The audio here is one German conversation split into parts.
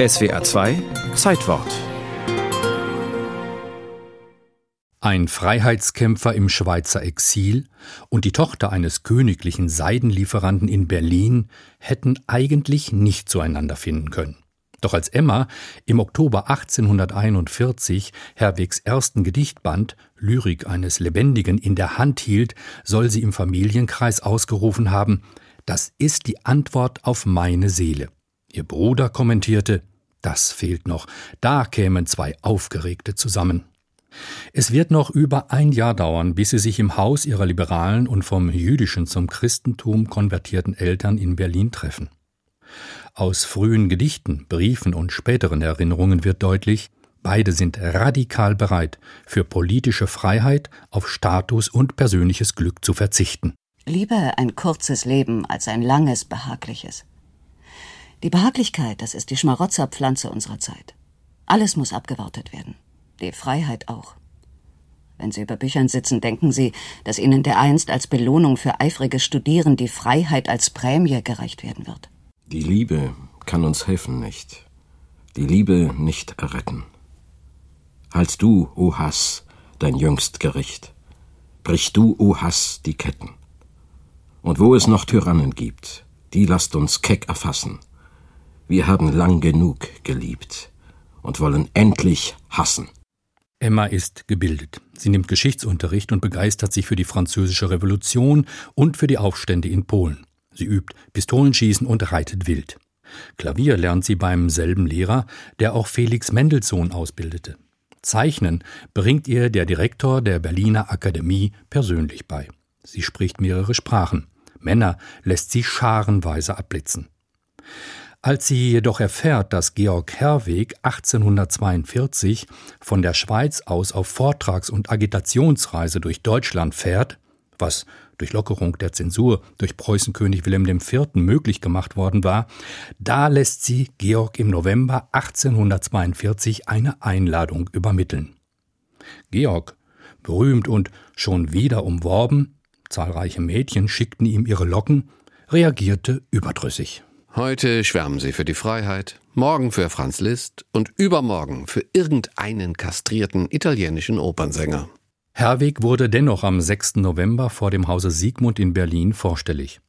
SWR 2 Zeitwort. Ein Freiheitskämpfer im Schweizer Exil und die Tochter eines königlichen Seidenlieferanten in Berlin hätten eigentlich nicht zueinander finden können. Doch als Emma im Oktober 1841 Herweghs ersten Gedichtband »Lyrik eines Lebendigen« in der Hand hielt, soll sie im Familienkreis ausgerufen haben: »Das ist die Antwort auf meine Seele.« Ihr Bruder kommentierte: »Das fehlt noch, da kämen zwei Aufgeregte zusammen.« Es wird noch über ein Jahr dauern, bis sie sich im Haus ihrer liberalen und vom Jüdischen zum Christentum konvertierten Eltern in Berlin treffen. Aus frühen Gedichten, Briefen und späteren Erinnerungen wird deutlich, beide sind radikal bereit, für politische Freiheit auf Status und persönliches Glück zu verzichten. Lieber ein kurzes Leben als ein langes, behagliches. Die Behaglichkeit, das ist die Schmarotzerpflanze unserer Zeit. Alles muss abgewartet werden. Die Freiheit auch. Wenn Sie über Büchern sitzen, denken Sie, dass Ihnen dereinst als Belohnung für eifriges Studieren die Freiheit als Prämie gereicht werden wird. Die Liebe kann uns helfen nicht, die Liebe nicht erretten. Halt du, o Hass, dein jüngst Gericht, brich du, o Hass, die Ketten. Und wo es noch Tyrannen gibt, die lasst uns keck erfassen. Wir haben lang genug geliebt und wollen endlich hassen. Emma ist gebildet. Sie nimmt Geschichtsunterricht und begeistert sich für die Französische Revolution und für die Aufstände in Polen. Sie übt Pistolenschießen und reitet wild. Klavier lernt sie beim selben Lehrer, der auch Felix Mendelssohn ausbildete. Zeichnen bringt ihr der Direktor der Berliner Akademie persönlich bei. Sie spricht mehrere Sprachen. Männer lässt sie scharenweise abblitzen. Als sie jedoch erfährt, dass Georg Herwegh 1842 von der Schweiz aus auf Vortrags- und Agitationsreise durch Deutschland fährt, was durch Lockerung der Zensur durch Preußenkönig Wilhelm IV. Möglich gemacht worden war, da lässt sie Georg im November 1842 eine Einladung übermitteln. Georg, berühmt und schon wieder umworben, zahlreiche Mädchen schickten ihm ihre Locken, reagierte überdrüssig. Heute schwärmen sie für die Freiheit, morgen für Franz Liszt und übermorgen für irgendeinen kastrierten italienischen Opernsänger. Herwegh wurde dennoch am 6. November vor dem Hause Siegmund in Berlin vorstellig.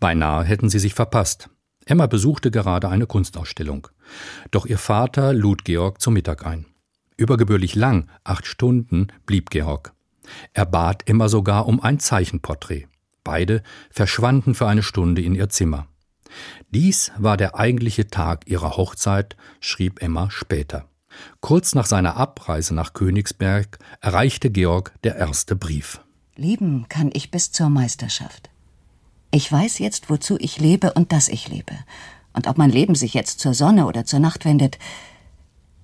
Beinahe hätten sie sich verpasst. Emma besuchte gerade eine Kunstausstellung. Doch ihr Vater lud Georg zum Mittag ein. Übergebührlich lang, 8 Stunden, blieb Georg. Er bat Emma sogar um ein Zeichenporträt. Beide verschwanden für eine Stunde in ihr Zimmer. Dies war der eigentliche Tag ihrer Hochzeit, schrieb Emma später. Kurz nach seiner Abreise nach Königsberg erreichte Georg der erste Brief. Lieben kann ich bis zur Meisterschaft. Ich weiß jetzt, wozu ich lebe und dass ich lebe. Und ob mein Leben sich jetzt zur Sonne oder zur Nacht wendet,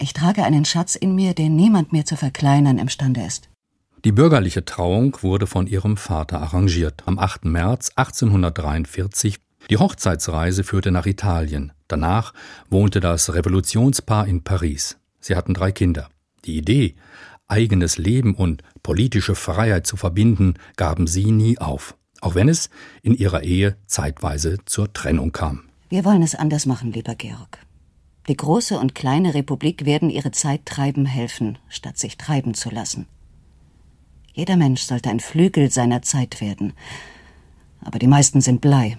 ich trage einen Schatz in mir, den niemand mir zu verkleinern imstande ist. Die bürgerliche Trauung wurde von ihrem Vater arrangiert. Am 8. März 1843. Die Hochzeitsreise führte nach Italien. Danach wohnte das Revolutionspaar in Paris. Sie hatten 3 Kinder. Die Idee, eigenes Leben und politische Freiheit zu verbinden, gaben sie nie auf. Auch wenn es in ihrer Ehe zeitweise zur Trennung kam. Wir wollen es anders machen, lieber Georg. Die große und kleine Republik werden ihre Zeit treiben helfen, statt sich treiben zu lassen. Jeder Mensch sollte ein Flügel seiner Zeit werden. Aber die meisten sind Blei.